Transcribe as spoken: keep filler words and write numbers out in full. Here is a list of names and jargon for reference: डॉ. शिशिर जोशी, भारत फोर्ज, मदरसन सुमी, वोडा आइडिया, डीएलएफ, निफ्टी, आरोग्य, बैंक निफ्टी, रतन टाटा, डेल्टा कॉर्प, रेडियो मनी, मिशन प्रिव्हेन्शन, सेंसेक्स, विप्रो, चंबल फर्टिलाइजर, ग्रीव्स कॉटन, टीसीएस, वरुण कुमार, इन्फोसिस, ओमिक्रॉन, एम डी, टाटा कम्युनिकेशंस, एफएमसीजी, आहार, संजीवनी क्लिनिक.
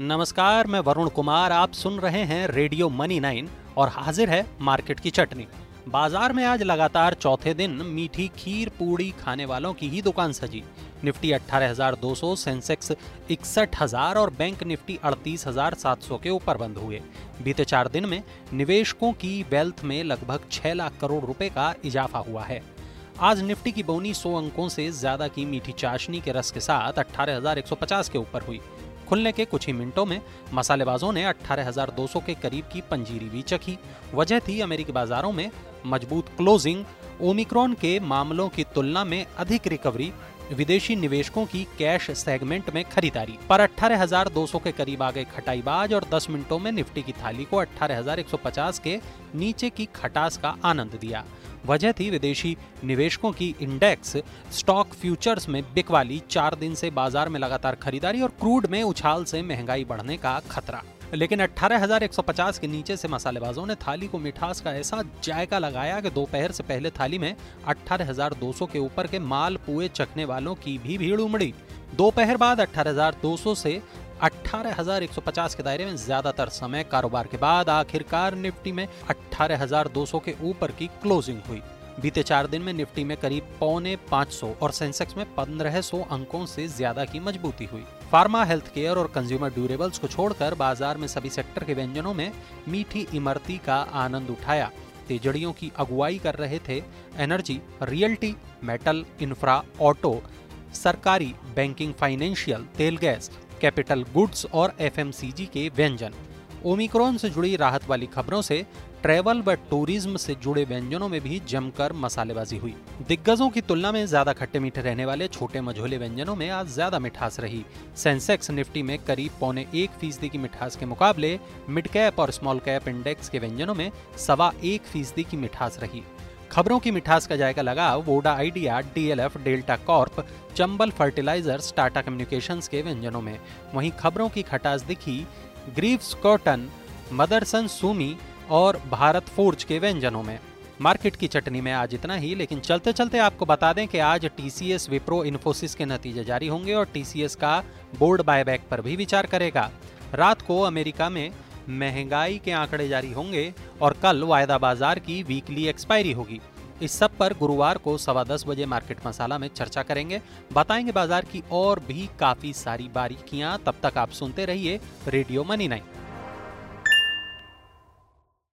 नमस्कार, मैं वरुण कुमार। आप सुन रहे हैं रेडियो मनी नाइन और हाजिर है मार्केट की चटनी। बाजार में आज लगातार चौथे दिन मीठी खीर पूड़ी खाने वालों की ही दुकान सजी। निफ्टी अठारह हज़ार दो सौ, सेंसेक्स इकसठ हज़ार और बैंक निफ्टी अड़तीस हज़ार सात सौ के ऊपर बंद हुए। बीते चार दिन में निवेशकों की वेल्थ में लगभग छह लाख करोड़ रुपए का इजाफा हुआ है। आज निफ्टी की बोनी सौ अंकों से ज्यादा की मीठी चाशनी के रस के साथ अठारह हज़ार एक सौ पचास के ऊपर हुई। खुलने के कुछ ही मिनटों में मसालेबाजों ने अठारह हज़ार दो सौ के करीब की पंजीरी भी चखी। वजह थी अमेरिकी बाजारों में मजबूत क्लोजिंग, ओमिक्रॉन के मामलों की तुलना में अधिक रिकवरी, विदेशी निवेशकों की कैश सेगमेंट में खरीदारी। पर अठारह हज़ार दो सौ के करीब आ गए खटाईबाज और दस मिनटों में निफ्टी की थाली को अठारह हज़ार एक सौ पचास के नीचे की खटास का आनंद दिया। वजह थी विदेशी निवेशकों की इंडेक्स स्टॉक फ्यूचर्स में बिकवाली, चार दिन से बाजार में लगातार खरीदारी और क्रूड में उछाल से महंगाई बढ़ने का खतरा। लेकिन अठारह हज़ार एक सौ पचास के नीचे से मसालेबाजों ने थाली को मिठास का ऐसा जायका लगाया कि दोपहर से पहले थाली में अठारह हज़ार दो सौ के ऊपर के माल पुए चखने वालों की भी भीड़ उमड़ी। दोपहर बाद अठारह हज़ार दो सौ से अठारह हज़ार एक सौ पचास के दायरे में ज्यादातर समय कारोबार के बाद आखिरकार निफ्टी में अठारह हज़ार दो सौ के ऊपर की क्लोजिंग हुई। बीते चार दिन में निफ्टी में करीब पौने पाँच सौ और सेंसेक्स में पंद्रह सौ अंकों से ज्यादा की मजबूती हुई। फार्मा, हेल्थ केयर और कंज्यूमर ड्यूरेबल्स को छोड़कर बाजार में सभी सेक्टर के व्यंजनों में मीठी इमरती का आनंद उठाया। तेजड़ियों की अगुवाई कर रहे थे energy, realty, metal, infra, auto, सरकारी, बैंकिंग, फाइनेंशियल, तेल गैस, कैपिटल गुड्स और एफएमसीजी के व्यंजन। ओमिक्रॉन से जुड़ी राहत वाली खबरों से ट्रैवल व टूरिज्म से जुड़े व्यंजनों में भी जमकर मसालेबाजी हुई। दिग्गजों की तुलना में ज्यादा खट्टे मीठे रहने वाले छोटे मझोले व्यंजनों में आज ज्यादा मिठास रही। सेंसेक्स निफ्टी में करीब पौने एक फीसदी की मिठास के मुकाबले मिड कैप और स्मॉल कैप इंडेक्स के व्यंजनों में सवा एक फीसदी की मिठास रही। खबरों की मिठास का जायका लगा वोडा आइडिया, डीएलएफ, डेल्टा कॉर्प, चंबल फर्टिलाइजर, टाटा कम्युनिकेशंस के व्यंजनों में। वहीं खबरों की खटास दिखी ग्रीव्स कॉटन, मदरसन सुमी और भारत फोर्ज के व्यंजनों में। मार्केट की चटनी में आज इतना ही, लेकिन चलते चलते आपको बता दें कि आज टीसीएस, विप्रो, इन्फोसिस के नतीजे जारी होंगे और टीसीएस का बोर्ड बायबैक पर भी विचार करेगा। रात को अमेरिका में महंगाई के आंकड़े जारी होंगे और कल वायदा बाजार की वीकली एक्सपायरी होगी। इस सब पर गुरुवार को सवा दस बजे मार्केट मसाला में चर्चा करेंगे, बताएंगे बाजार की और भी काफी सारी बारीकियां। तब तक आप सुनते रहिए रेडियो मनी नाइन।